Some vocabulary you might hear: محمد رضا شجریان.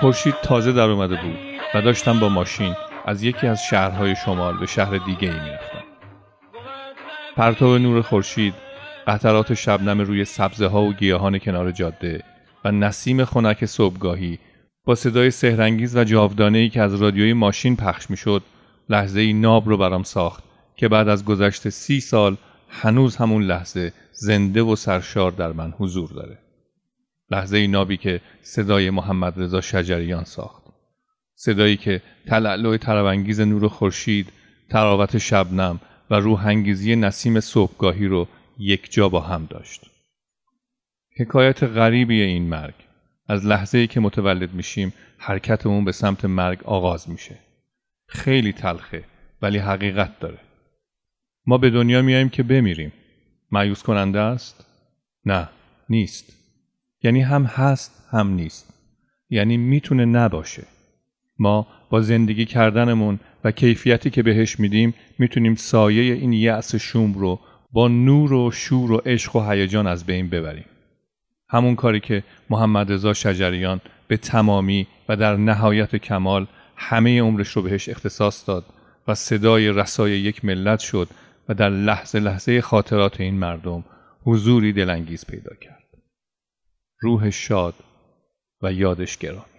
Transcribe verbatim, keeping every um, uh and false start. خورشید تازه در اومده بود و داشتم با ماشین از یکی از شهرهای شمال به شهر دیگه ای میرفتم. پرتو نور خورشید، قطرات شبنم روی سبزه ها و گیاهان کنار جاده و نسیم خنک صبحگاهی با صدای سحرانگیز و جاودانه‌ای که از رادیوی ماشین پخش میشد، لحظه‌ای ناب رو برام ساخت که بعد از گذشت سی سال هنوز همون لحظه زنده و سرشار در من حضور داره. لحظه نابی که صدای محمد رضا شجریان ساخت، صدایی که تلالو ترابنگیز نور خورشید، تراوت شبنم و روحانگیزی نسیم صبحگاهی رو یک جا با هم داشت. حکایت غریبی این مرگ، از لحظه‌ای که متولد میشیم حرکتمون به سمت مرگ آغاز میشه. خیلی تلخه ولی حقیقت داره. ما به دنیا میایم که بمیریم. مایوس کننده است؟ نه، نیست. یعنی هم هست هم نیست. یعنی میتونه نباشه. ما با زندگی کردنمون و کیفیتی که بهش میدیم میتونیم سایه این یأس شوم رو با نور و شور و عشق و هیجان از بین ببریم. همون کاری که محمد رضا شجریان به تمامی و در نهایت کمال همه عمرش رو بهش اختصاص داد و صدای رسای یک ملت شد و در لحظه لحظه خاطرات این مردم حضوری دلانگیز پیدا کرد. روح شاد و یادش گران.